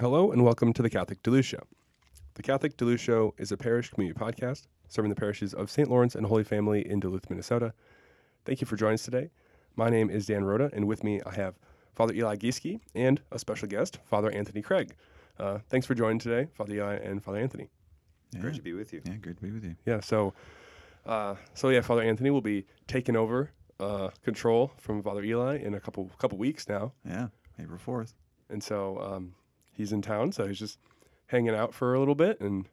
Hello and welcome to the Catholic Duluth Show. The Catholic Duluth Show is a parish community podcast serving the parishes of St. Lawrence and Holy Family in Duluth, Minnesota. Thank you for joining us today. My name is Dan Rota, and with me I have Father Eli Gieski and a special guest, Father Anthony Craig. Thanks for joining today, Father Eli and Father Anthony. Yeah. Great to be with you. Yeah, great to be with you. Yeah, so Father Anthony will be taking over control from Father Eli in a couple weeks now. Yeah, April 4th. And so... he's in town, so he's just hanging out for a little bit and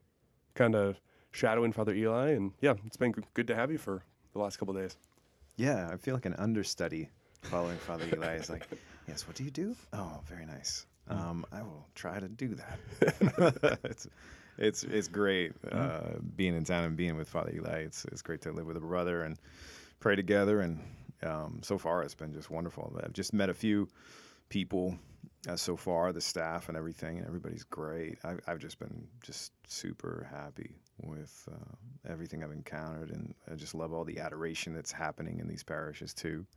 kind of shadowing Father Eli. And yeah, it's been good to have you for the last couple of days. Yeah, I feel like an understudy following Father Eli. Is like, yes, what do you do? Oh, very nice. I will try to do that. It's great being in town and being with Father Eli. It's great to live with a brother and pray together. And so far, it's been just wonderful. I've just met a few people. So far, the staff and everything, and everybody's great. I've just been super happy with everything I've encountered, and I just love all the adoration that's happening in these parishes too.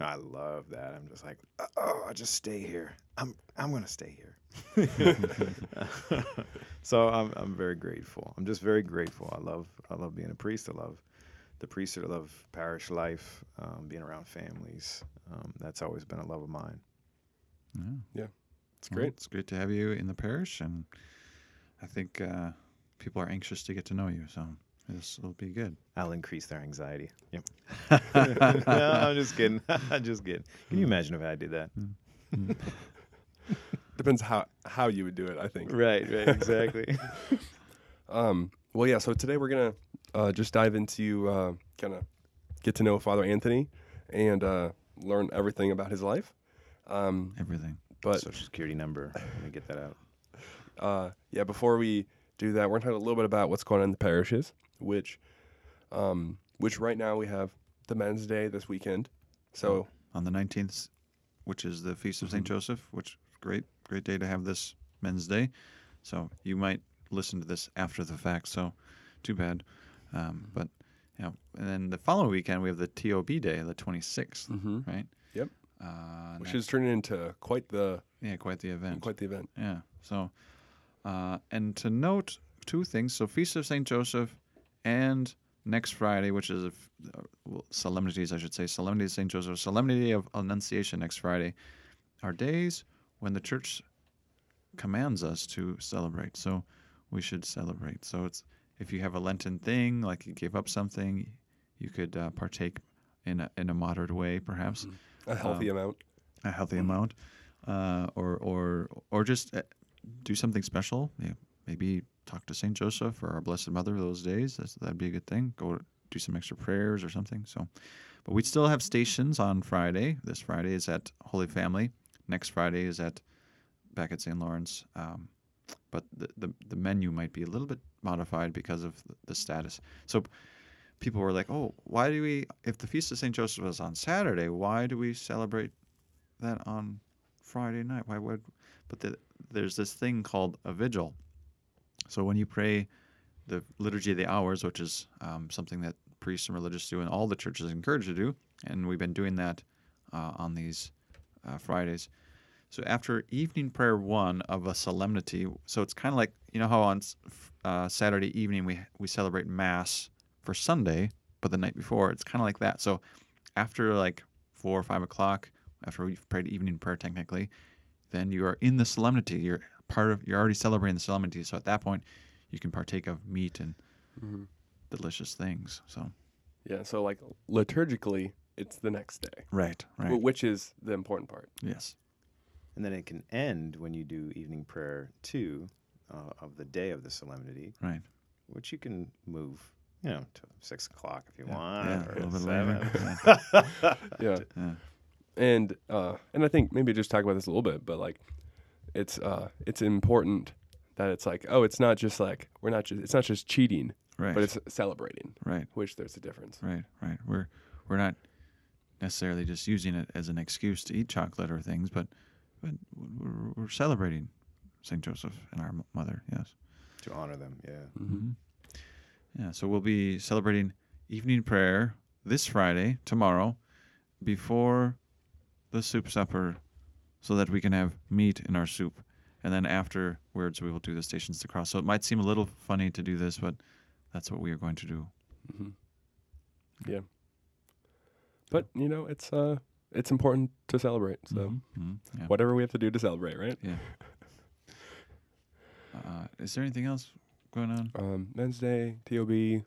And I love that. I'm just like, oh, I just stay here. I'm gonna stay here. So I'm very grateful. I'm just very grateful. I love being a priest. I love the priesthood. I love parish life. Being around families. That's always been a love of mine. Yeah, it's great. Well, it's great to have you in the parish, and I think people are anxious to get to know you, so this will be good. I'll increase their anxiety. Yep. No, I'm just kidding. Can you imagine if I did that? Depends how you would do it, I think. Right, exactly. Well, yeah, so today we're going to just dive into kind of get to know Father Anthony and learn everything about his life. Everything but social security number. Let me get that out. Before we do that, we're gonna talk a little bit about what's going on in the parishes, which right now we have the Men's Day this weekend, so on the 19th, which is the Feast of St. Joseph, which is great day to have this Men's Day. So you might listen to this after the fact, so too bad. But yeah, and then the following weekend we have the TOB Day, the 26th, right? Yep. Which is turning into quite the event. Yeah. So, and to note two things: so Feast of Saint Joseph, and next Friday, which is Solemnity of Saint Joseph, Solemnity of Annunciation next Friday, are days when the Church commands us to celebrate. So we should celebrate. So it's, if you have a Lenten thing, like you gave up something, you could partake in a moderate way, perhaps. Mm-hmm. A healthy amount, or just do something special. Yeah, maybe talk to Saint Joseph or our Blessed Mother those days. That'd be a good thing. Go do some extra prayers or something. So, but we still have stations on Friday. This Friday is at Holy Family. Next Friday is back at St. Lawrence. But the menu might be a little bit modified because of the status. So. People were like, oh, why do we, if the Feast of St. Joseph was on Saturday, why do we celebrate that on Friday night? Why would? But there's this thing called a vigil. So when you pray the Liturgy of the Hours, which is something that priests and religious do and all the churches encourage to do, and we've been doing that on these Fridays. So after evening prayer one of a solemnity, so it's kind of like, you know how on Saturday evening we celebrate Mass for Sunday, but the night before, it's kind of like that. So after like 4 or 5 o'clock, after we've prayed evening prayer technically, then you are in the solemnity. You're already celebrating the solemnity. So at that point, you can partake of meat and delicious things. So yeah, so like liturgically, it's the next day. Right. Which is the important part. Yes. And then it can end when you do evening prayer 2 of the day of the solemnity. Right. Which you can move. You know, to 6 o'clock if you want, or a little 7. And I think maybe just talk about this a little bit, but like, it's important that it's like, oh, it's not just like it's not just cheating, right? But it's celebrating, right? Which there's a difference, right? We're not necessarily just using it as an excuse to eat chocolate or things, but we're celebrating Saint Joseph and our mother, yes, to honor them, yeah. Mm-hmm. Yeah, so we'll be celebrating evening prayer this Friday, tomorrow, before the soup supper, so that we can have meat in our soup And then afterwards, we will do the Stations to Cross. So it might seem a little funny to do this, but that's what we are going to do. Mm-hmm. Yeah. But, you know, it's important to celebrate. So whatever we have to do to celebrate, right? Yeah. Is there anything else going on? Men's Day, TOB,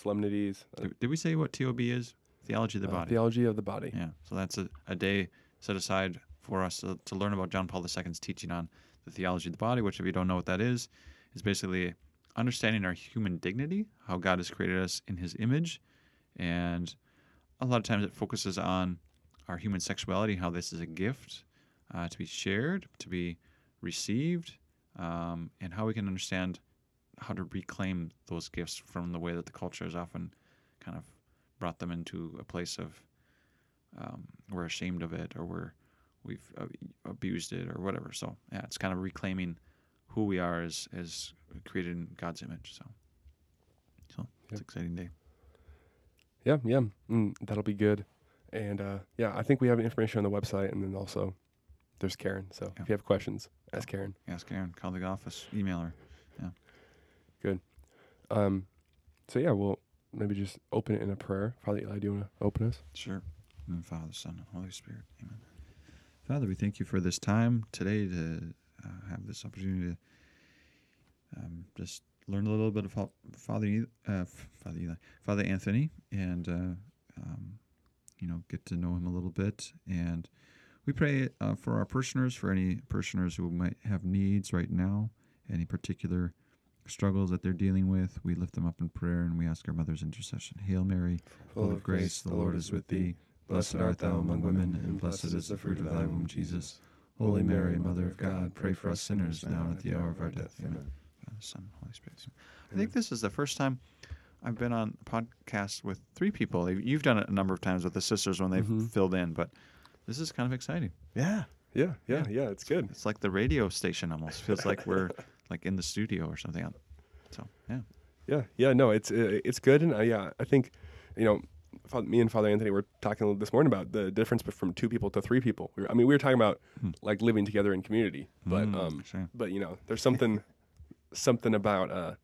solemnities. Did we say what TOB is? Theology of the Body. Theology of the Body. Yeah. So that's a day set aside for us to learn about John Paul II's teaching on the theology of the body, which, if you don't know what that is basically understanding our human dignity, how God has created us in his image. And a lot of times it focuses on our human sexuality, how this is a gift to be shared, to be received, and how we can understand how to reclaim those gifts from the way that the culture has often kind of brought them into a place of we're ashamed of it, or we've abused it, or whatever. So yeah, it's kind of reclaiming who we are as created in God's image. So it's an exciting day. Yeah. That'll be good. And I think we have information on the website, and then also there's Karen. So if you have questions, ask Karen. Ask Karen. Call the office. Email her. Yeah. Good. We'll maybe just open it in a prayer. Father Eli, do you want to open us? Sure. In the name of the Father, the Son, and the Holy Spirit. Amen. Father, we thank you for this time today to have this opportunity to just learn a little bit about Father Anthony, and get to know him a little bit. And we pray for our parishioners, for any parishioners who might have needs right now, any particular struggles that they're dealing with. We lift them up in prayer, and we ask our Mother's intercession. Hail Mary, full of grace, the Lord is with thee. Blessed art thou among women, and blessed is the fruit of thy womb, Jesus. Holy Mary, Mother of God, pray for us sinners now and at the hour of our death. Amen. Son, Holy Spirit. I think this is the first time I've been on a podcast with three people. You've done it a number of times with the sisters when they've filled in, but this is kind of exciting. Yeah, it's good. It's like the radio station almost. Feels like we're like in the studio or something. So, yeah. Yeah, no, it's good, and I think, me and Father Anthony were talking this morning about the difference from two people to three people. We were talking about like living together in community, but sure. But there's something about a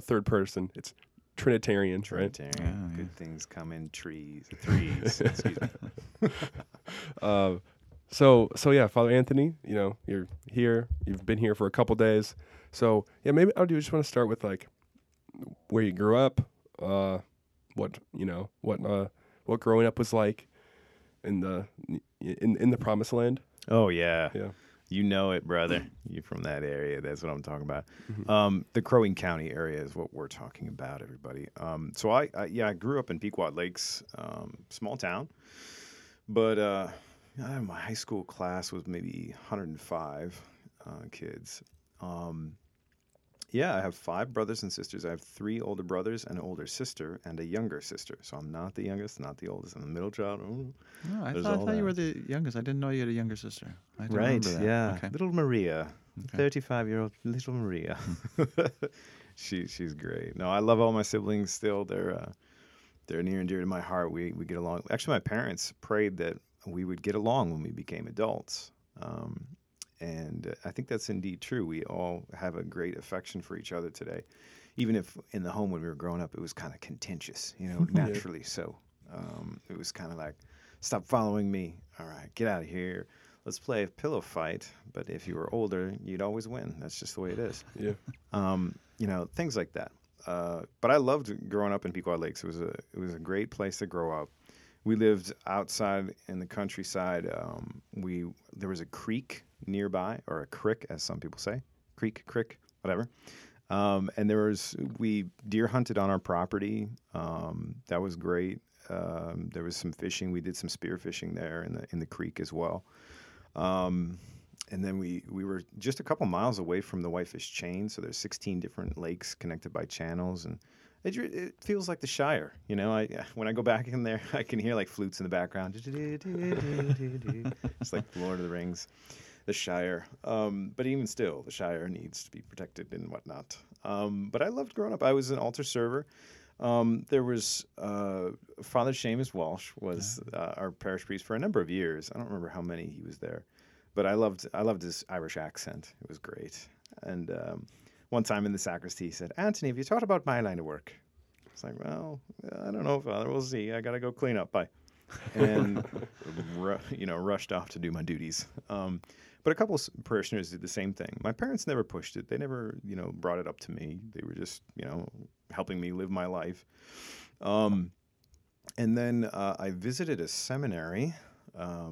third person. It's Trinitarian, right? Yeah, good things come in threes. Excuse me. So yeah, Father Anthony, you're here. You've been here for a couple days. So yeah, maybe just want to start with like where you grew up. What growing up was like in the Promised Land. Oh yeah, you know it, brother. You're from that area. That's what I'm talking about. Mm-hmm. The Crow Wing County area is what we're talking about, everybody. So I grew up in Pequot Lakes, small town, but my high school class was maybe 105 kids. Yeah, I have five brothers and sisters. I have three older brothers, an older sister, and a younger sister. So I'm not the youngest, not the oldest. I'm the middle child. Ooh. No, I thought you were the youngest. I didn't know you had a younger sister. I didn't remember that. Yeah. Okay. Little Maria, 35-year-old little Maria. She's great. No, I love all my siblings still. They're near and dear to my heart. We get along. Actually, my parents prayed that we would get along when we became adults. And I think that's indeed true. We all have a great affection for each other today. Even if in the home when we were growing up, it was kind of contentious, naturally. So it was kind of like, stop following me. All right, get out of here. Let's play a pillow fight. But if you were older, you'd always win. That's just the way it is. Yeah. Things like that. But I loved growing up in Pequot Lakes. It was a great place to grow up. We lived outside in the countryside. There was a creek nearby, or a crick, as some people say, creek, whatever. And we deer hunted on our property. That was great. There was some fishing. We did some spear fishing there in the creek as well. And then we were just a couple miles away from the Whitefish Chain. So there's 16 different lakes connected by channels, and it feels like the Shire, When I go back in there, I can hear like flutes in the background. It's like Lord of the Rings, the Shire. But even still, the Shire needs to be protected and whatnot. But I loved growing up. I was an altar server. There was Father Seamus Walsh was our parish priest for a number of years. I don't remember how many he was there. But I loved his Irish accent. It was great. And one time in the sacristy, he said, "Anthony, have you thought about my line of work?" I was like, "Well, I don't know, Father. We'll see. I got to go clean up. Bye." And, rushed off to do my duties. But a couple of parishioners did the same thing. My parents never pushed it. They never, brought it up to me. They were just, helping me live my life. And then I visited a seminary,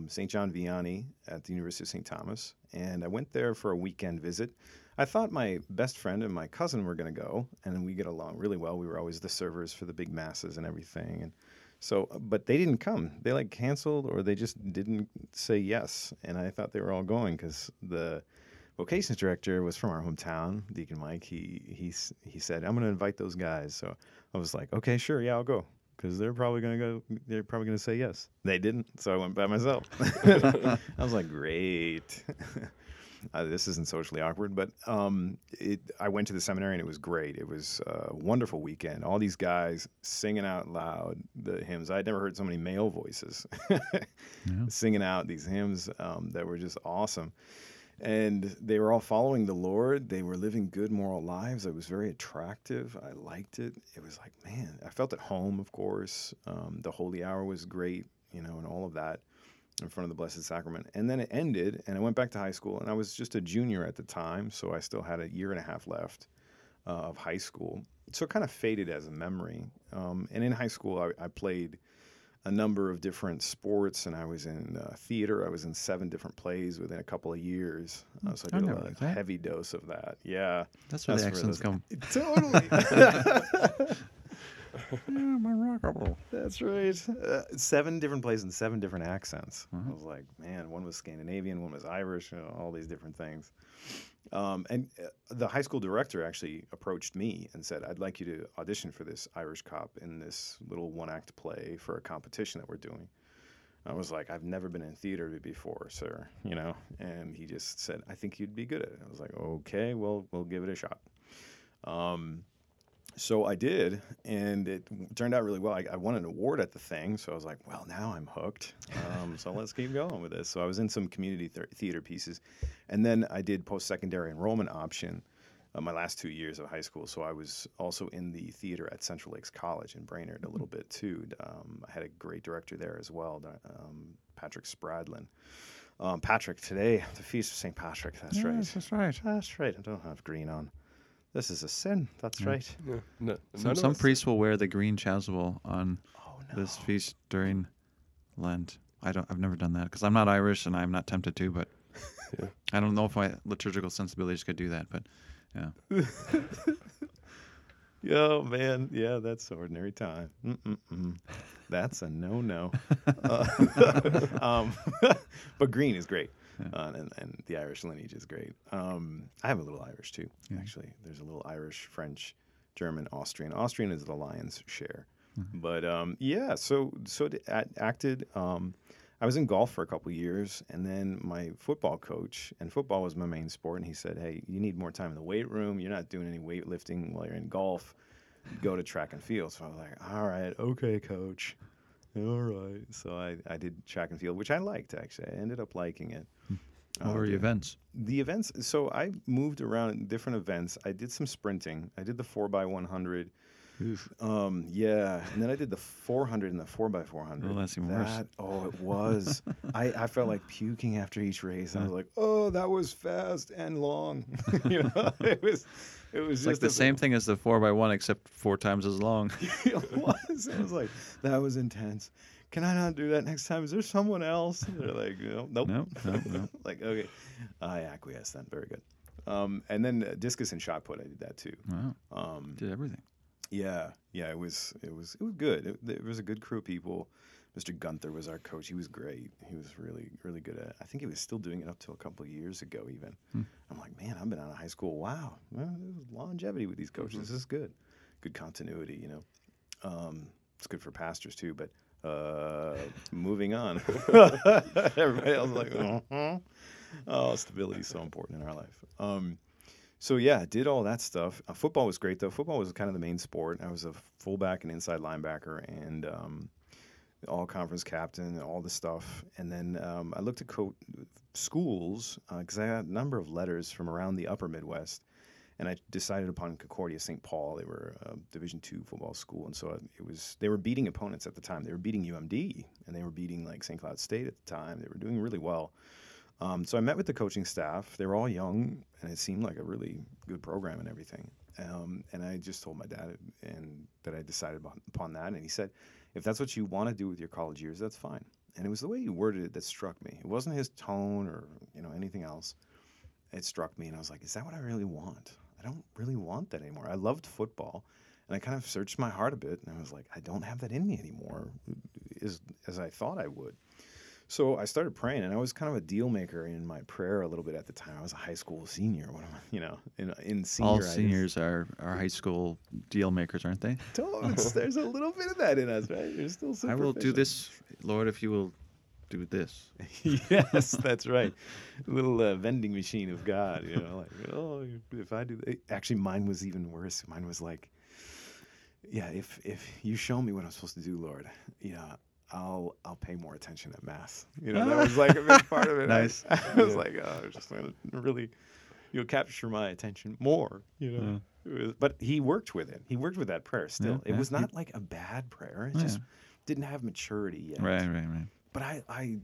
St. John Vianney at the University of St. Thomas, and I went there for a weekend visit. I thought my best friend and my cousin were going to go, and we get along really well. We were always the servers for the big masses and everything. And so, but they didn't come. They canceled, or they just didn't say yes. And I thought they were all going because the vocations director was from our hometown, Deacon Mike. He said, "I'm going to invite those guys." So I was like, "Okay, sure, yeah, I'll go." Because they're probably going to go, they're probably going to say yes. They didn't, so I went by myself. I was like, great. This isn't socially awkward, but I went to the seminary, and it was great. It was a wonderful weekend. All these guys singing out loud the hymns. I'd never heard so many male voices singing out these hymns that were just awesome. And they were all following the Lord. They were living good moral lives. It was very attractive. I liked it. It was like, man, I felt at home, of course. The Holy Hour was great, and all of that in front of the Blessed Sacrament. And then it ended, and I went back to high school, and I was just a junior at the time, so I still had a year and a half left of high school. So it kind of faded as a memory. And in high school, I played a number of different sports, and I was in theater. I was in 7 different plays within a couple of years. So I did a heavy dose of that. Yeah. That's where the accents come. Totally. My rock. That's right. 7 different plays and 7 different accents. Mm-hmm. I was like, man, one was Scandinavian, one was Irish, all these different things. And the high school director actually approached me and said, "I'd like you to audition for this Irish cop in this little one-act play for a competition that we're doing." I was like, "I've never been in theater before, sir," And he just said, "I think you'd be good at it." I was like, "Okay, well, we'll give it a shot." So I did, and it turned out really well. I won an award at the thing, so I was like, well, now I'm hooked. So let's keep going with this. So I was in some community theater pieces, and then I did post-secondary enrollment option my last 2 years of high school. So I was also in the theater at Central Lakes College in Brainerd a little bit, too. I had a great director there as well, Patrick Spradlin. Patrick, today, the Feast of St. Patrick, that's right. That's right. I don't have green on. This is a sin. That's right. Yeah. No, some priests will wear the green chasuble on this feast during Lent. I've never done that because I'm not Irish and I'm not tempted to. But I don't know if my liturgical sensibilities could do that. But yeah. Oh man, yeah, that's ordinary time. Mm-mm-mm. That's a no. But green is great. And the Irish lineage is great. I have a little Irish, too, actually. There's a little Irish, French, German, Austrian. Austrian is the lion's share. Mm-hmm. But, so I acted. I was in golf for a couple of years, and then my football coach, and football was my main sport, and he said, "Hey, you need more time in the weight room. You're not doing any weightlifting while you're in golf. Go to track and field." So I was like, "All right, okay, coach. All right." So I did track and field, which I liked, actually. I ended up liking it. What were the events? The events. So I moved around different events. I did some sprinting. I did the 4x100. And then I did the 400 and the 4x400. Oh, that's even worse. Oh, it was. I felt like puking after each race. I was like, "Oh, that was fast and long." It was just like the same thing as the 4x1, except 4 times as long. It was like, that was intense. Can I not do that next time? Is there someone else? And they're like, nope. Like, okay. I acquiesced then. Very good. And then discus and shot put, I did that too. Wow. Did everything. Yeah. It was good. It was a good crew of people. Mr. Gunther was our coach. He was great. He was really, really good at it. I think he was still doing it up till a couple of years ago even. I'm like, man, I've been out of high school. Wow. Well, there's longevity with these coaches. This is good. Good continuity, It's good for pastors too, but moving on. Everybody else is like, oh, stability is so important in our life. So yeah, did all that stuff. Football was great though. Football was kind of the main sport. I was a fullback and inside linebacker, and all-conference captain, all the stuff. And then I looked at schools because I got a number of letters from around the upper Midwest, and I decided upon Concordia St. Paul. They were a Division II football school, and so it was. They were beating opponents at the time. They were beating UMD, and they were beating like St. Cloud State at the time. They were doing really well. So I met with the coaching staff. They were all young, and it seemed like a really good program and everything. And I just told my dad and that I decided upon that, and he said, if that's what you want to do with your college years, that's fine. And it was the way he worded it that struck me. It wasn't his tone or, you know, anything else. It struck me, and I was like, is that what I really want? I don't really want that anymore. I loved football, and I kind of searched my heart a bit, and I was like, I don't have that in me anymore as I thought I would. So I started praying, and I was kind of a deal maker in my prayer a little bit at the time. I was a high school senior, in senior. All seniors are high school deal makers, aren't they? There's a little bit of that in us, right? You're still so I will do this, Lord, if you will do this. Yes, that's right. A little vending machine of God, if I do that. Actually, mine was even worse. Mine was like, if you show me what I'm supposed to do, Lord, I'll pay more attention at mass. That was like a big part of it. Nice. I was like, oh, just really, you'll capture my attention more. But he worked with it. He worked with that prayer still. Yeah, it was not like a bad prayer. It just didn't have maturity yet. Right. But I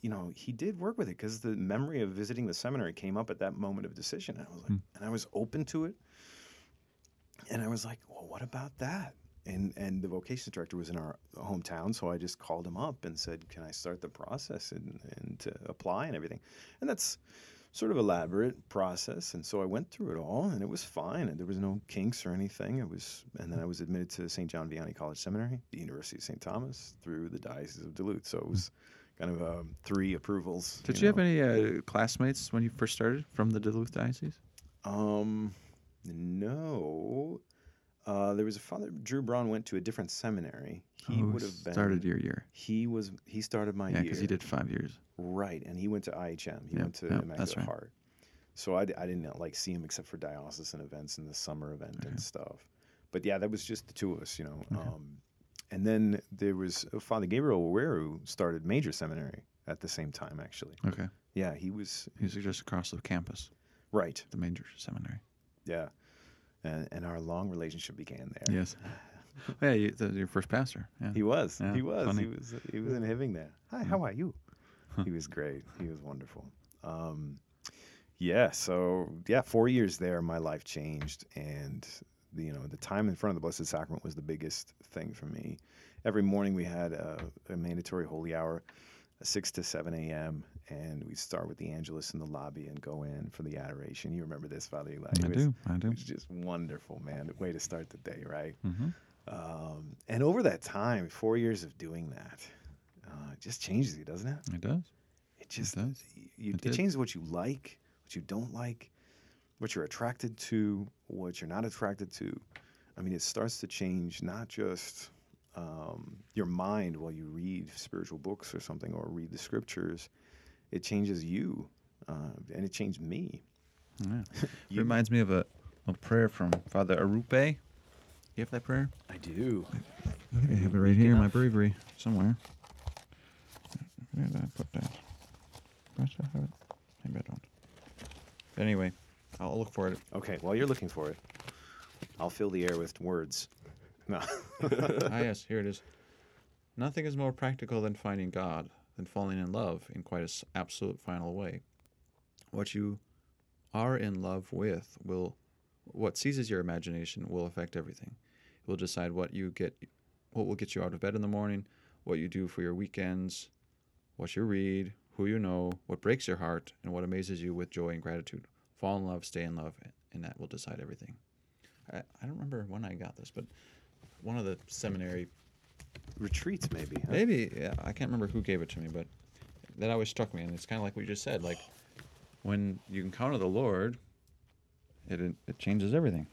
he did work with it because the memory of visiting the seminary came up at that moment of decision. And I was like, and I was open to it. And I was like, well, what about that? And the vocations director was in our hometown, so I just called him up and said, can I start the process and to apply and everything? And that's sort of elaborate process. And so I went through it all, and it was fine. And there was no kinks or anything. And then I was admitted to St. John Vianney College Seminary, the University of St. Thomas, through the Diocese of Duluth. So it was kind of three approvals. Did you have any classmates when you first started from the Duluth Diocese? No. There was a father, Drew Braun, went to a different seminary. He would have been started your year. He started my year. Yeah, because he did 5 years. Right, and he went to IHM. He went to Immaculate Heart. So I didn't see him except for diocesan events and the summer event and stuff. But yeah, that was just the two of us, And then there was Father Gabriel Waweru started major seminary at the same time, actually. Okay. Yeah, he was just across the campus. Right. The major seminary. Yeah. And our long relationship began there. Yes. Yeah, your first pastor. Yeah. He was. Yeah, he was in Hibbing there. Hi, how are you? He was great. He was wonderful. So 4 years there, my life changed. And, the time in front of the Blessed Sacrament was the biggest thing for me. Every morning we had a mandatory holy hour, 6 to 7 a.m., and we start with the Angelus in the lobby and go in for the adoration. You remember this, Father Eli? I do. It was just wonderful, man. Way to start the day, right? Mm-hmm. And over that time, 4 years of doing that, it just changes you, doesn't it? It does. It changes what you like, what you don't like, what you're attracted to, what you're not attracted to. I mean, it starts to change not just... your mind while you read spiritual books or something or read the scriptures. It changes you, and it changed me. Yeah. It reminds me of a prayer from Father Arupe. You have that prayer? I do. I have it right here in my breviary somewhere. Where did I put that? Maybe I don't. Anyway, I'll look for it. Okay, while you're looking for it, I'll fill the air with words. No. Ah, yes, here it is. Nothing is more practical than finding God than falling in love in quite an absolute final way. What you are in love with what seizes your imagination will affect everything. It will decide what will get you out of bed in the morning, what you do for your weekends, what you read, who you know, what breaks your heart, and what amazes you with joy and gratitude. Fall in love, stay in love, and that will decide everything. I don't remember when I got this, but... one of the seminary retreats, maybe. Huh? Maybe, yeah. I can't remember who gave it to me, but that always struck me. And it's kind of like what you just said. Like, when you encounter the Lord, it changes everything.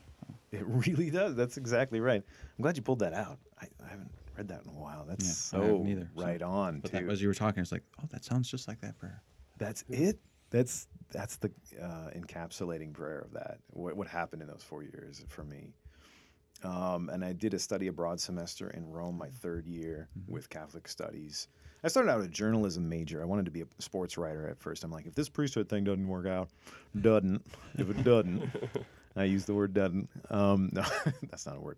It really does. That's exactly right. I'm glad you pulled that out. I haven't read that in a while. That's on, but too. But as you were talking, it's like, oh, that sounds just like that prayer. That's it? That's the encapsulating prayer of that, what happened in those 4 years for me. And I did a study abroad semester in Rome my third year with Catholic studies. I started out a journalism major. I wanted to be a sports writer at first. I'm like, if this priesthood thing doesn't work out, if it doesn't, I use the word doesn't. No, that's not a word.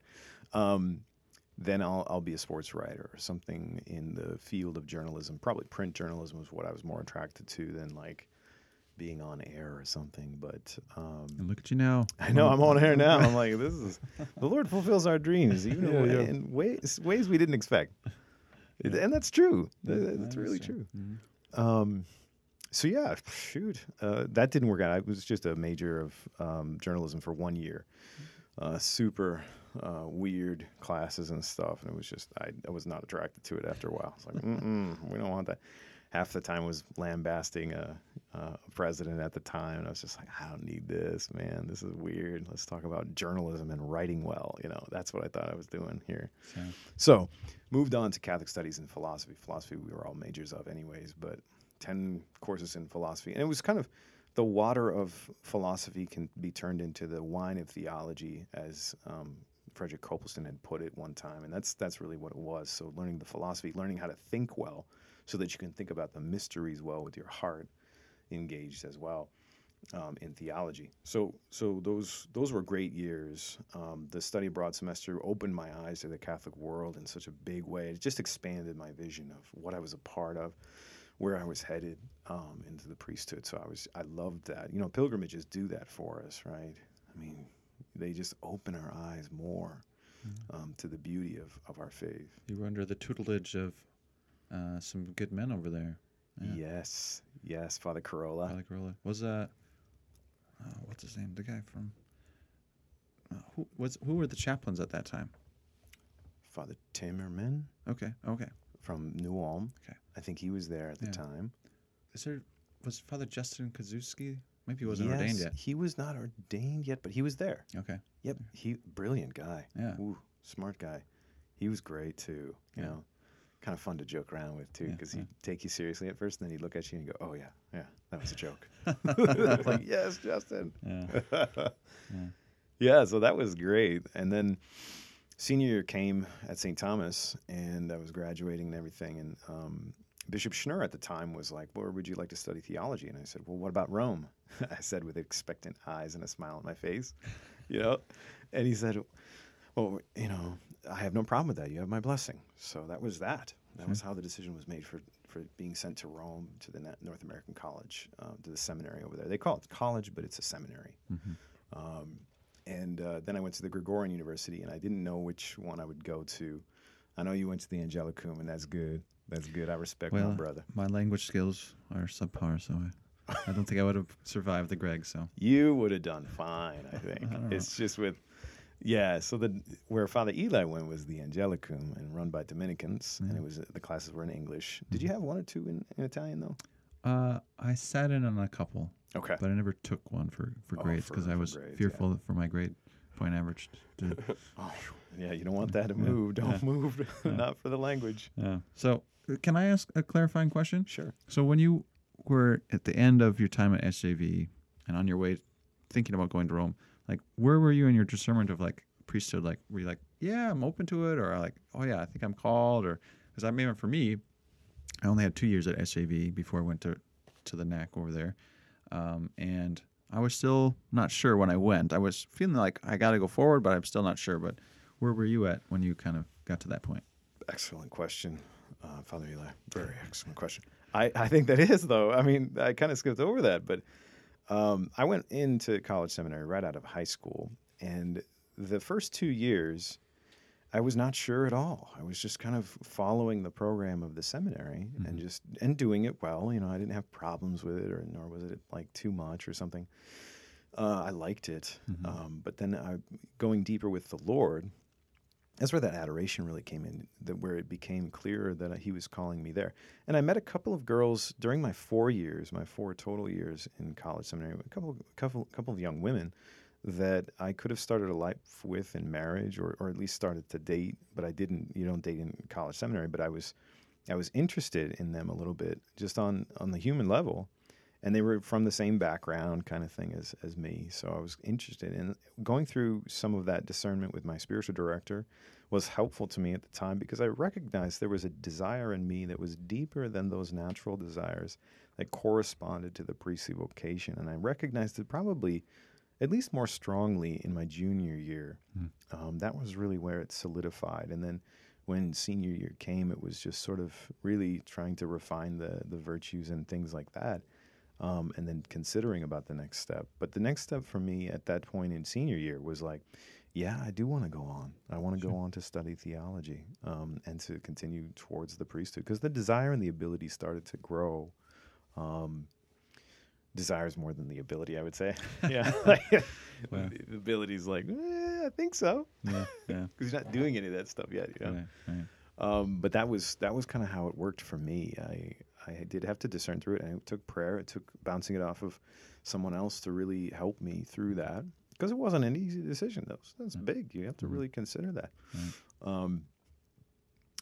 Then I'll be a sports writer or something in the field of journalism. Probably print journalism was what I was more attracted to than like being on air or something. But and look at you now. I know I'm on air now. I'm like, this is the Lord fulfills our dreams, even in ways we didn't expect. Yeah. And that's true. That's really true. Mm-hmm. So yeah, shoot, that didn't work out. It was just a major of journalism for 1 year. Super weird classes and stuff, and it was just I was not attracted to it after a while. It's like, we don't want that. Half the time was lambasting a president at the time, and I was just like, I don't need this, man. This is weird. Let's talk about journalism and writing well. You know, that's what I thought I was doing here. Yeah. So, moved on to Catholic studies and philosophy. Philosophy we were all majors of, anyways, but 10 courses in philosophy, and it was kind of. The water of philosophy can be turned into the wine of theology, as Frederick Copleston had put it one time, and that's really what it was. So learning the philosophy, learning how to think well so that you can think about the mysteries well with your heart engaged as well in theology. So those were great years. The study abroad semester opened my eyes to the Catholic world in such a big way. It just expanded my vision of what I was a part of, where I was headed into the priesthood. So I loved that. You know, pilgrimages do that for us, right? I mean, they just open our eyes more to the beauty of our faith. You were under the tutelage of some good men over there. Yeah. Yes, Father Carolla. Was that, what's his name, the guy from, who were the chaplains at that time? Father Timmerman. Okay. From New Ulm. Okay. I think he was there at the time. Was Father Justin Kazuski? Maybe he wasn't ordained yet. He was not ordained yet, but he was there. Okay. Yep. He brilliant guy. Yeah. Ooh, smart guy. He was great too. You know, kind of fun to joke around with too, because he'd take you seriously at first, and then he'd look at you and go, "Oh yeah, that was a joke." I was like, "Yes, Justin." Yeah. So that was great, and then. Senior year came at St. Thomas, and I was graduating and everything, and Bishop Schnurr at the time was like, "Well, would you like to study theology?" And I said, "Well, what about Rome?" I said with expectant eyes and a smile on my face, you know? And he said, "Well, you know, I have no problem with that. You have my blessing." So that was that. That was how the decision was made for being sent to Rome, to the North American College, to the seminary over there. They call it college, but it's a seminary. And then I went to the Gregorian University, and I didn't know which one I would go to. I know you went to the Angelicum, and that's good. That's good. I respect my brother. My language skills are subpar, so I don't think I would have survived the Greg. So you would have done fine, I think. So where Father Eli went was the Angelicum, and run by Dominicans, and it was the classes were in English. Did you have one or two in Italian though? I sat in on a couple. Okay. But I never took one for grades because I was fearful for my grade point average. You don't want that to move. Don't move. Not for the language. Yeah. So can I ask a clarifying question? Sure. So when you were at the end of your time at SJV and on your way thinking about going to Rome, like where were you in your discernment of like priesthood? Like were you like, yeah, I'm open to it, or like, oh yeah, I think I'm called, or because I mean for me, I only had 2 years at SJV before I went to the NAC over there. And I was still not sure when I went. I was feeling like I got to go forward, but I'm still not sure. But where were you at when you kind of got to that point? Excellent question, Father Eli. Very excellent question. I think that is, though. I mean, I kind of skipped over that. But I went into college seminary right out of high school. And the first 2 years, I was not sure at all. I was just kind of following the program of the seminary and doing it well. You know, I didn't have problems with it, nor was it like too much or something. I liked it, but then going deeper with the Lord, that's where that adoration really came in. Where it became clearer that He was calling me there. And I met a couple of girls during my 4 years, my four total years in college seminary. A couple of young women that I could have started a life with in marriage, or at least started to date, but I didn't. You don't date in college seminary, but I was interested in them a little bit, just on the human level, And they were from the same background kind of thing as me. So I was interested in going through some of that discernment with my spiritual director was helpful to me at the time because I recognized there was a desire in me that was deeper than those natural desires that corresponded to the priestly vocation. And I recognized it probably at least more strongly in my junior year. That was really where it solidified. And then when senior year came, it was just sort of really trying to refine the virtues and things like that. And then considering about the next step. But the next step for me at that point in senior year was like, yeah, I do want to go on. I want to go on to study theology and to continue towards the priesthood because the desire and the ability started to grow. Desires more than the ability, I would say. Yeah. The ability's like, I think so. Yeah. Because you're not doing any of that stuff yet, you know. Right. But that was kind of how it worked for me. I did have to discern through it, and it took prayer. It took bouncing it off of someone else to really help me through that because it wasn't an easy decision, though. That's big. You have to really consider that.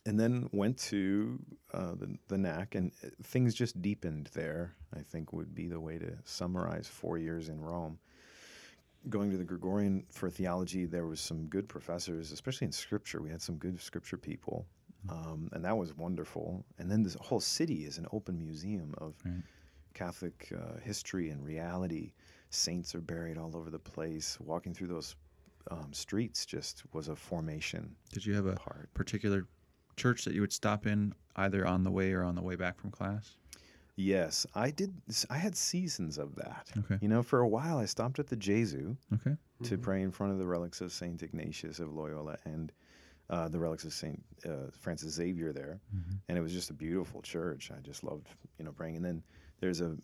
And then went to the NAC, and things just deepened there, I think would be the way to summarize 4 years in Rome. Going to the Gregorian for theology, there was some good professors, especially in Scripture. We had some good Scripture people. And that was wonderful. And then this whole city is an open museum of Catholic history and reality. Saints are buried all over the place. Walking through those streets just was a formation. Did you have a particular church that you would stop in either on the way or on the way back from class? Yes, I did. I had seasons of that. Okay. You know, for a while I stopped at the Jesu to pray in front of the relics of St. Ignatius of Loyola and the relics of St. Francis Xavier there, and it was just a beautiful church. I just loved, praying. And then there's an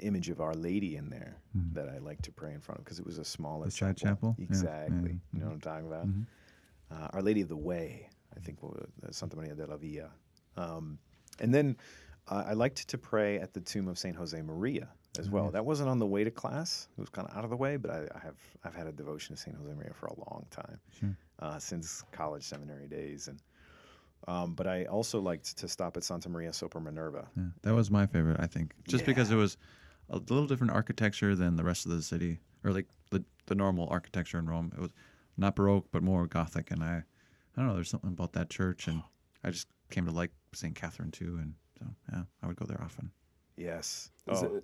image of Our Lady in there that I like to pray in front of because it was a smaller the chapel. Side chapel? Exactly. Yeah. You know what I'm talking about? Our Lady of the Way, I think, Santa Maria della Via. And then I liked to pray at the tomb of St. Jose Maria as well. That wasn't on the way to class. It was kind of out of the way, but I've had a devotion to St. Jose Maria for a long time. Since college seminary days, and but I also liked to stop at Santa Maria sopra Minerva. Yeah, that was my favorite, I think, just because it was a little different architecture than the rest of the city, or like the normal architecture in Rome. It was not Baroque, but more Gothic, and I don't know, there's something about that church, and I just came to like St. Catherine too, and so I would go there often. Yes,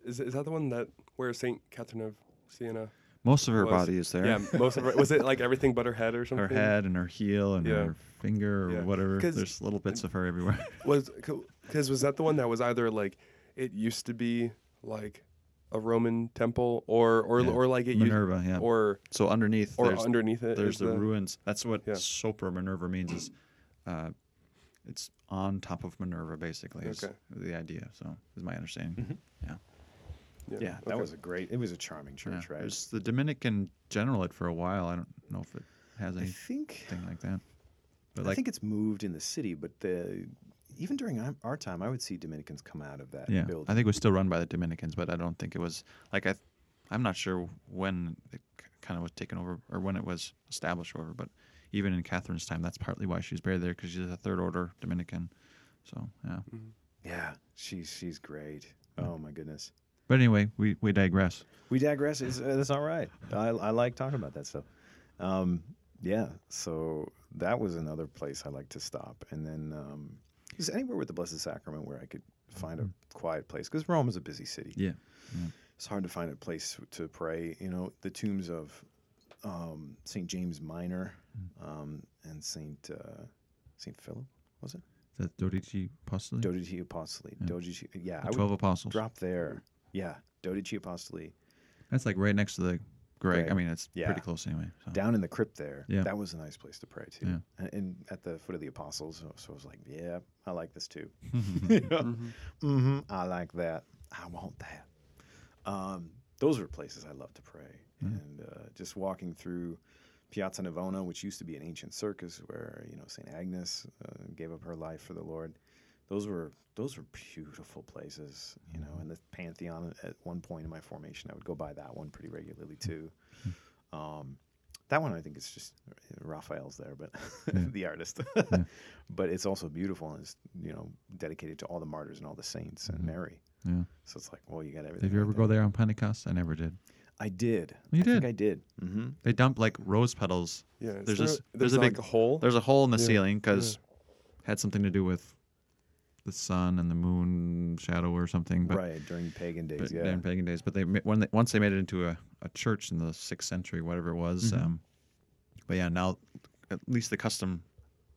is that the one that where St. Catherine of Siena? Most of her body is there. Yeah, most of her. Was it like everything but her head or something? Her head and her heel and her finger or whatever. There's little bits of her everywhere. Was that the one that was either like it used to be like a Roman temple or like it Minerva, used, or so underneath it there's the ruins. That's what sopra Minerva means is it's on top of Minerva basically. Is the idea. So is my understanding. Yeah, that was it was a charming church, right? It was the Dominican Generalate for a while. I don't know if it has anything like that. But I think it's moved in the city, but even during our time, I would see Dominicans come out of that building. I think it was still run by the Dominicans, but I don't think it was, like, I'm not sure when it kind of was taken over or when it was established over, but even in Catherine's time, that's partly why she's buried there, because she's a Third Order Dominican. So, yeah, she's great. Yeah. Oh, my goodness. But anyway, we digress. That's all right. I like talking about that stuff. So that was another place I like to stop. And then it was anywhere with the Blessed Sacrament where I could find a quiet place. Because Rome is a busy city. Yeah. It's hard to find a place to pray. You know, the tombs of St. James Minor and St. Philip, was it? The Dodici Apostoli? Dodici Apostoli. Yeah. The 12 Apostles. Drop there. Yeah, Dodici Apostoli. That's like right next to the Greg. I mean, it's pretty close anyway. So. Down in the crypt there, that was a nice place to pray too. Yeah. And at the foot of the Apostles, so I was like, yeah, I like this too. I like that. I want that. Those were places I loved to pray. Mm-hmm. And just walking through Piazza Navona, which used to be an ancient circus where St. Agnes gave up her life for the Lord. Those were beautiful places, and the Pantheon at one point in my formation, I would go by that one pretty regularly too. That one, I think it's just Raphael's there, but the artist, but it's also beautiful and it's, dedicated to all the martyrs and all the saints and Mary. Yeah. So it's like, well, you got everything. Did you ever go there on Pentecost? I never did. I did. You did? I think I did. Mm-hmm. They dump like rose petals. Yeah. There's a big hole. There's a hole in the ceiling because it had something to do with the sun and the moon shadow or something. But, right, during pagan days. During pagan days. But once they made it into a church in the 6th century, whatever it was. Mm-hmm. But yeah, now at least the custom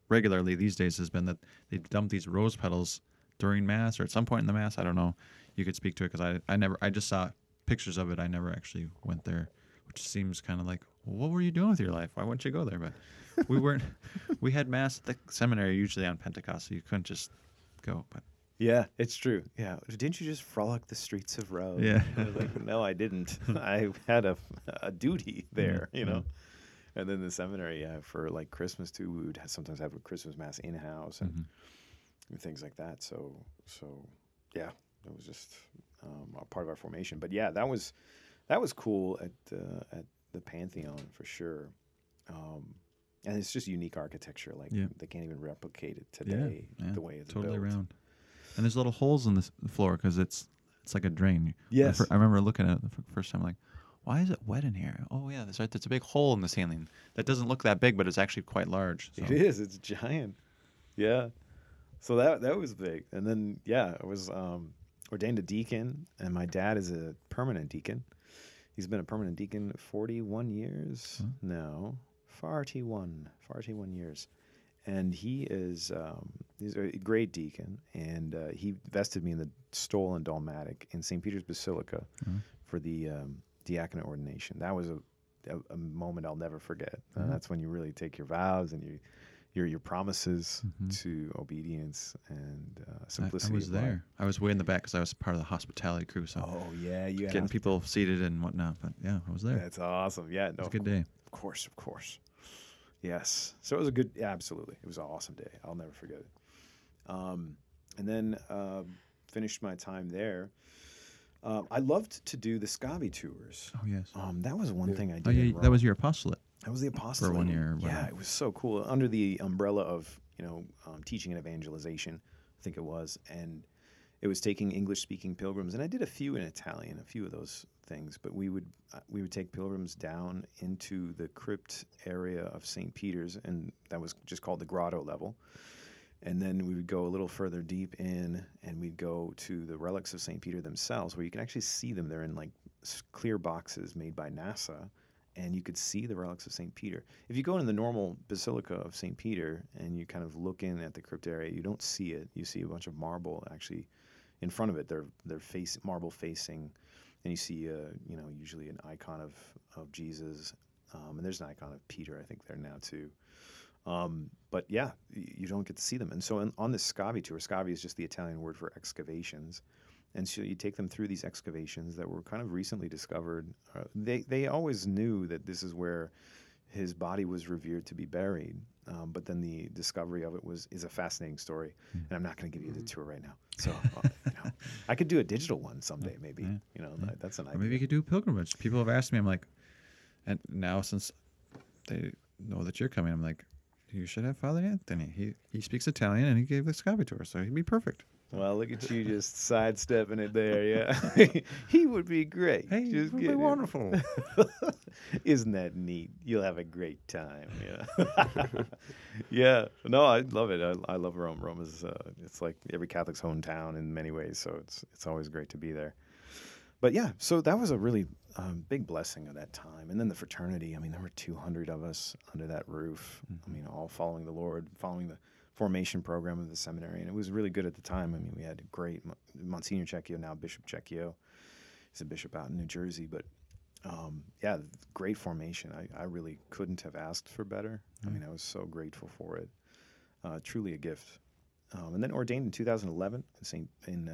regularly these days has been that they dump these rose petals during Mass or at some point in the Mass. I don't know. You could speak to it because I just saw pictures of it. I never actually went there, which seems kind of like, what were you doing with your life? Why wouldn't you go there? But we weren't. We had Mass at the seminary usually on Pentecost, so you couldn't just go. But yeah, it's true. Yeah, didn't you just frolic the streets of Rome? Yeah. Like, no, I didn't. I had a duty there, you know. Mm-hmm. And then the seminary, for like Christmas too, we would sometimes have a Christmas Mass in house and mm-hmm. things like that. So yeah. It was just a part of our formation, but yeah, that was cool at the Pantheon for sure, and it's just unique architecture. Like they can't even replicate it today the way it's totally built. Round. And there's little holes in the floor because it's like a drain. Yes, I remember looking at it the first time, like, why is it wet in here? Oh yeah, that's right. There's a big hole in the ceiling that doesn't look that big, but it's actually quite large. So. It is. It's giant. Yeah. So that was big, and then it was. Ordained a deacon, and my dad is a permanent deacon. He's been a permanent deacon 41 years. Huh? No, 41 years. And he's a great deacon, and he vested me in the stole and dalmatic in St. Peter's Basilica for the diaconate ordination. That was a moment I'll never forget. That's when you really take your vows and your promises to obedience and simplicity. I was there. I was way in the back because I was part of the hospitality crew. So you getting people seated and whatnot. But yeah, I was there. That's awesome. Yeah, it was a good day. Of course. Yes. So it was absolutely. It was an awesome day. I'll never forget it. And then finished my time there. I loved to do the Scavi tours. Oh yes. That was one thing I did. Oh yeah, that was your apostolate. I was the apostle for 1 year. Yeah, it was so cool under the umbrella of teaching and evangelization, I think it was, and it was taking English-speaking pilgrims, and I did a few in Italian, a few of those things. But we would take pilgrims down into the crypt area of St. Peter's, and that was just called the grotto level. And then we would go a little further deep in, and we'd go to the relics of St. Peter themselves, where you can actually see them. They're in like clear boxes made by NASA. And you could see the relics of St. Peter. If you go in the normal Basilica of St. Peter and you kind of look in at the crypt area, you don't see it. You see a bunch of marble actually in front of it. They're marble facing, and you see usually an icon of Jesus, and there's an icon of Peter I think there now too. But yeah, you don't get to see them. And so on this Scavi tour, Scavi is just the Italian word for excavations. And so you take them through these excavations that were kind of recently discovered. They always knew that this is where his body was revered to be buried. But then the discovery of it is a fascinating story. And I'm not going to give you the tour right now. So I could do a digital one someday maybe. Yeah, that's an idea. Or maybe you could do a pilgrimage. People have asked me, I'm like, and now since they know that you're coming, I'm like, you should have Father Anthony. He speaks Italian and he gave the Scavi tour, so he'd be perfect. Well, look at you just sidestepping it there, yeah. He would be great. Hey, just would be wonderful. Isn't that neat? You'll have a great time, yeah. Yeah. No, I love it. I love Rome. Rome is it's like every Catholic's hometown in many ways, so it's always great to be there. But yeah, so that was a really big blessing of that time. And then the fraternity. I mean, there were 200 of us under that roof. Mm-hmm. I mean, all following the Lord, following the formation program of the seminary, and it was really good at the time. I mean, we had a great Monsignor Cecchio, now Bishop Cecchio. He's a bishop out in New Jersey, but great formation. I really couldn't have asked for better. Mm-hmm. I mean, I was so grateful for it. Truly a gift. And then ordained in 2011 in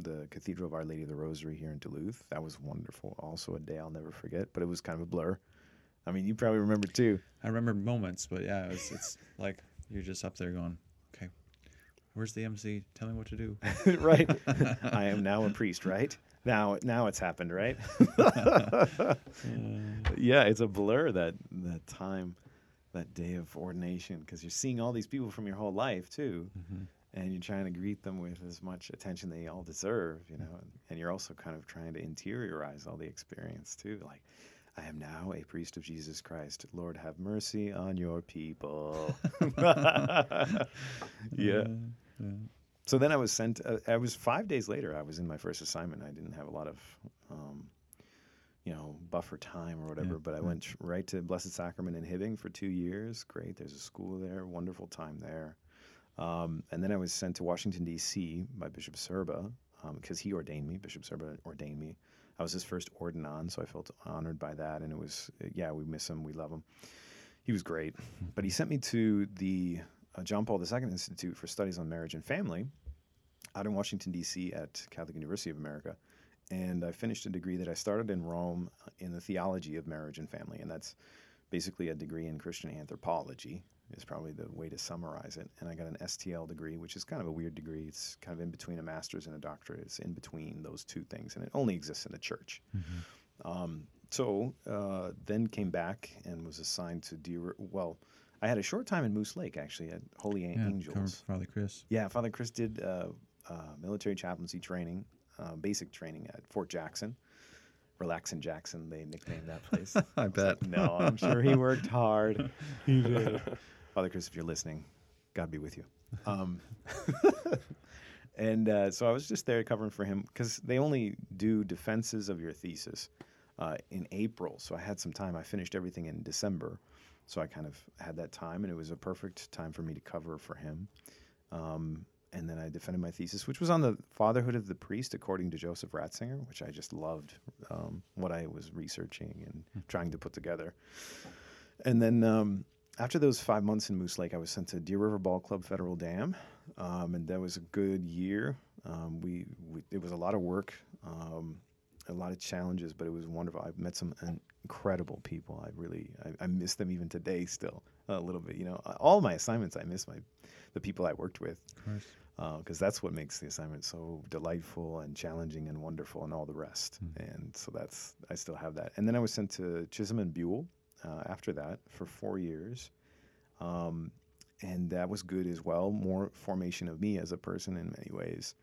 the Cathedral of Our Lady of the Rosary here in Duluth. That was wonderful. Also a day I'll never forget, but it was kind of a blur. I mean, you probably remember too. I remember moments, but yeah, it's like... You're just up there going, okay, where's the MC? Tell me what to do. Right. I am now a priest, right? Now it's happened, right? Yeah, it's a blur, that time, that day of ordination, because you're seeing all these people from your whole life, too. Mm-hmm. and you're trying to greet them with as much attention they all deserve, you know, and you're also kind of trying to interiorize all the experience too, like, I am now a priest of Jesus Christ. Lord, have mercy on your people. Yeah. So then I was sent, I was 5 days later, I was in my first assignment. I didn't have a lot of, you know, buffer time or whatever, but I went right to Blessed Sacrament in Hibbing for 2 years. Great. There's a school there. Wonderful time there. And then I was sent to Washington, D.C. by Bishop Serba because he ordained me. Bishop Serba ordained me. I was his first ordinand, so I felt honored by that. And it was, yeah, we miss him. We love him. He was great. But he sent me to the John Paul II Institute for Studies on Marriage and Family out in Washington, D.C. at Catholic University of America. And I finished a degree that I started in Rome in the theology of marriage and family. And that's basically a degree in Christian anthropology is probably the way to summarize it. And I got an STL degree, which is kind of a weird degree. It's kind of in between a master's and a doctorate. It's in between those two things, and it only exists in the church. So then came back and was assigned to I had a short time in Moose Lake, actually, at Holy Angels. Father Chris. Yeah, Father Chris did military chaplaincy training, basic training at Fort Jackson. Relaxin' Jackson, they nicknamed that place. I bet. Like, no, I'm sure he worked hard. He did. Father Chris, if you're listening, God be with you. So I was just there covering for him because they only do defenses of your thesis in April. So I had some time. I finished everything in December. So I kind of had that time, and it was a perfect time for me to cover for him. And then I defended my thesis, which was on the fatherhood of the priest, according to Joseph Ratzinger, which I just loved what I was researching and trying to put together. And then after those 5 months in Moose Lake, I was sent to Deer River Ball Club Federal Dam, and that was a good year. It was a lot of work, a lot of challenges, but it was wonderful. I met some incredible people. I miss them even today still a little bit. You know, all my assignments, I miss the people I worked with, because that's what makes the assignment so delightful and challenging and wonderful and all the rest. And so I still have that. And then I was sent to Chisholm and Buell after that for 4 years. And that was good as well, more formation of me as a person in many ways.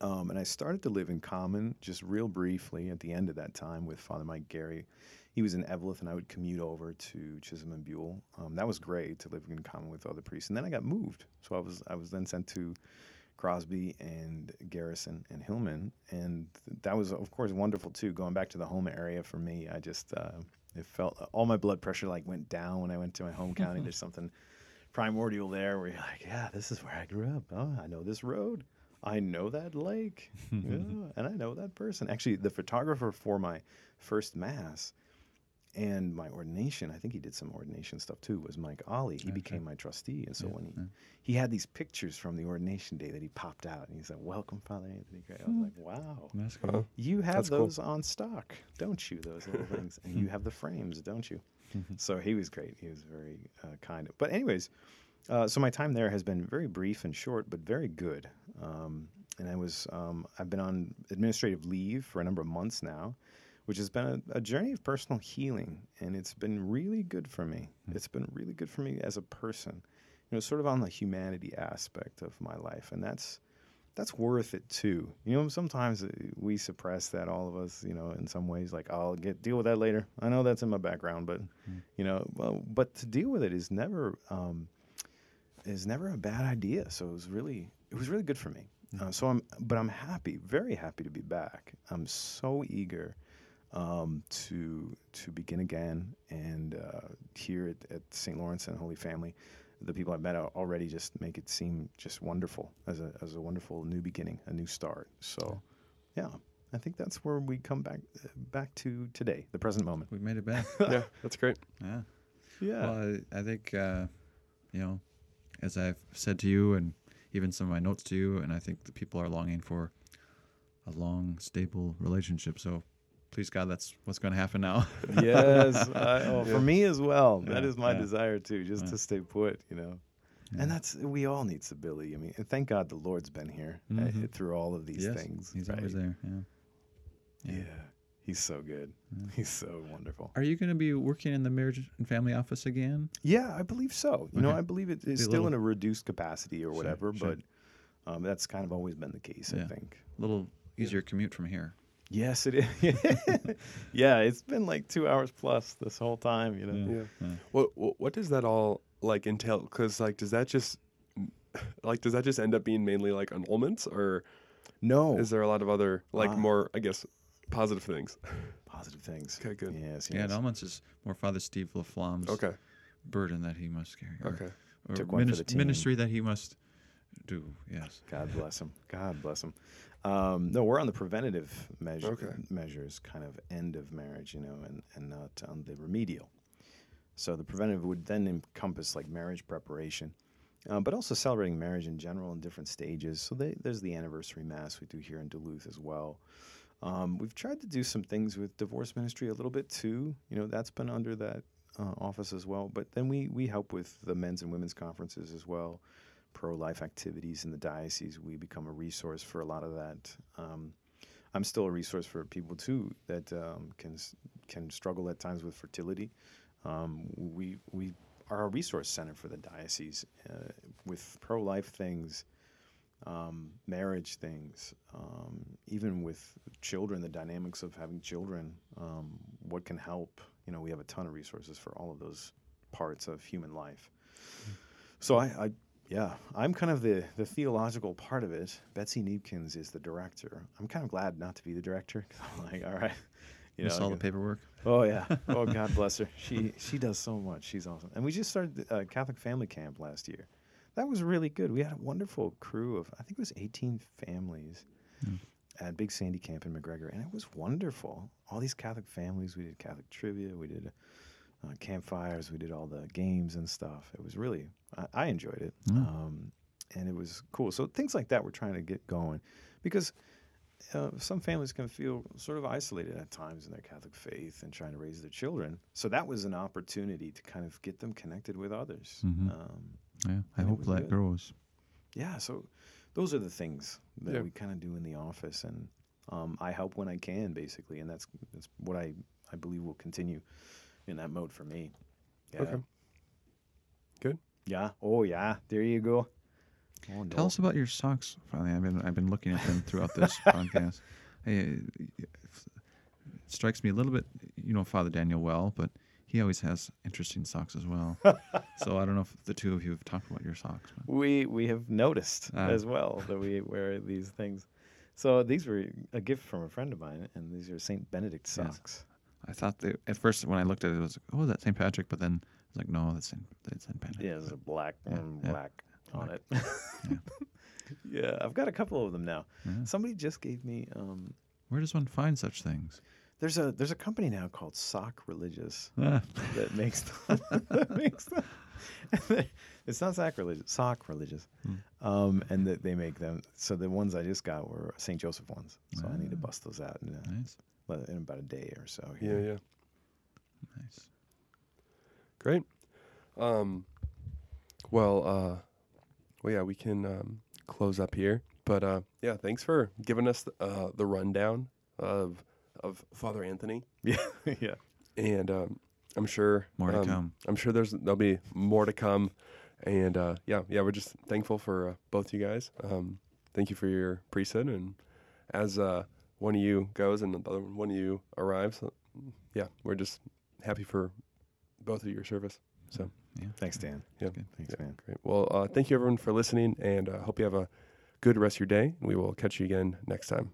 And I started to live in common just real briefly at the end of that time with Father Mike Gary. He was in Eveleth, and I would commute over to Chisholm and Buell. That was great to live in common with other priests. And then I got moved. So I was then sent to Crosby and Garrison and Hillman. And that was, of course, wonderful, too. Going back to the home area for me, I just it felt all my blood pressure like went down when I went to my home county. There's something primordial there where you're like, yeah, this is where I grew up. Oh, I know this road. I know that lake, and I know that person. Actually, the photographer for my first Mass and my ordination, I think he did some ordination stuff too, was Mike Ollie. He became my trustee, and so when he had these pictures from the ordination day that he popped out, and he said, welcome, Father Anthony Craig. I was like, wow. That's cool. You have those on stock, don't you, those little things? And you have the frames, don't you? So he was great. He was very kind. But anyways, so my time there has been very brief and short, but very good. And I've been on administrative leave for a number of months now, which has been a journey of personal healing. And it's been really good for me. It's been really good for me as a person, you know, sort of on the humanity aspect of my life. And that's worth it too. You know, sometimes we suppress that, all of us, you know, in some ways, like, I'll deal with that later. I know that's in my background, but you know, but to deal with it is never a bad idea. So it was really good for me. I'm happy, very happy to be back. I'm so eager to begin again. And here at St. Lawrence and Holy Family, the people I've met already just make it seem just wonderful as a wonderful new beginning, a new start. So, yeah. I think that's where we come back to today, the present moment. We made it back. Yeah, that's great. Yeah. Yeah. Well, I think, you know, as I've said to you and even some of my notes to you, and I think the people are longing for a long, stable relationship. So please, God, that's what's going to happen now. Yes. For me as well. That is my desire, too, just to stay put, you know. Yeah. And we all need stability. I mean, thank God the Lord's been here through all of these things. He's always there. Yeah. He's so good. Yeah. He's so wonderful. Are you going to be working in the marriage and family office again? Yeah, I believe so. You know, I believe it is still in a reduced capacity or whatever, but That's kind of always been the case, I think. A little easier commute from here. Yes, it is. Yeah, it's been like 2 hours plus this whole time, you know. Yeah. What does that all like entail? Because like, does that just end up being mainly like annulments, or no? Is there a lot of other more, I guess, positive things? Positive things. Okay, good. Yes. Annulments is more Father Steve LaFlamme's burden that he must carry. Ministry that he must do. Yes. God bless him. God bless him. No, we're on the preventative measures, kind of end of marriage, you know, and not on the remedial. So the preventative would then encompass like marriage preparation, but also celebrating marriage in general in different stages. So there's the anniversary mass we do here in Duluth as well. We've tried to do some things with divorce ministry a little bit too. You know, that's been under that office as well. But then we help with the men's and women's conferences as well. Pro-life activities in the diocese, we become a resource for a lot of that. I'm still a resource for people, too, that can struggle at times with fertility. We are a resource center for the diocese with pro-life things, marriage things, even with children, the dynamics of having children, what can help. You know, we have a ton of resources for all of those parts of human life. So I'm kind of the theological part of it. Betsy Neepkins is the director. I'm kind of glad not to be the director. I'm like, all right. You saw the paperwork? Oh, yeah. Oh, God bless her. She does so much. She's awesome. And we just started a Catholic family camp last year. That was really good. We had a wonderful crew of, I think it was 18 families at Big Sandy Camp in McGregor. And it was wonderful. All these Catholic families. We did Catholic trivia. We did campfires, we did all the games and stuff. It was really, I enjoyed it, and it was cool. So things like that we're trying to get going, because some families can feel sort of isolated at times in their Catholic faith and trying to raise their children. So that was an opportunity to kind of get them connected with others. Mm-hmm. I hope that grows. Yeah, so those are the things that we kind of do in the office, and I help when I can, basically, and that's what I believe will continue in that mode for me. Yeah. Okay. Good. Yeah. Oh, yeah. There you go. Oh, no. Tell us about your socks. Finally, I've been looking at them throughout this podcast. It strikes me a little bit. You know Father Daniel well, but he always has interesting socks as well. So I don't know if the two of you have talked about your socks. We have noticed as well that we wear these things. So these were a gift from a friend of mine, and these are Saint Benedict socks. Yes. I thought at first when I looked at it, it was like, oh, that's St. Patrick, but then I was like, no, that's St. Benedict. Yeah, there's a black one on it. Yeah, I've got a couple of them now. Yeah. Somebody just gave me... Where does one find such things? There's a company now called Sock Religious that makes them. It's not sacrilegious, Sock Religious. And that they make them. So the ones I just got were St. Joseph ones. So I need to bust those out. And, nice. In about a day or so. Here. Yeah. Nice. Great. We can close up here. But, thanks for giving us the rundown of Father Anthony. Yeah. Yeah. And I'm sure... More to come. I'm sure there'll be more to come. And, we're just thankful for both you guys. Thank you for your priesthood. And as... one of you goes and the other one of you arrives. Yeah, we're just happy for both of your service. So, thanks, Dan. Yeah, good. Thanks, man. Great. Well, thank you everyone for listening, and hope you have a good rest of your day. We will catch you again next time.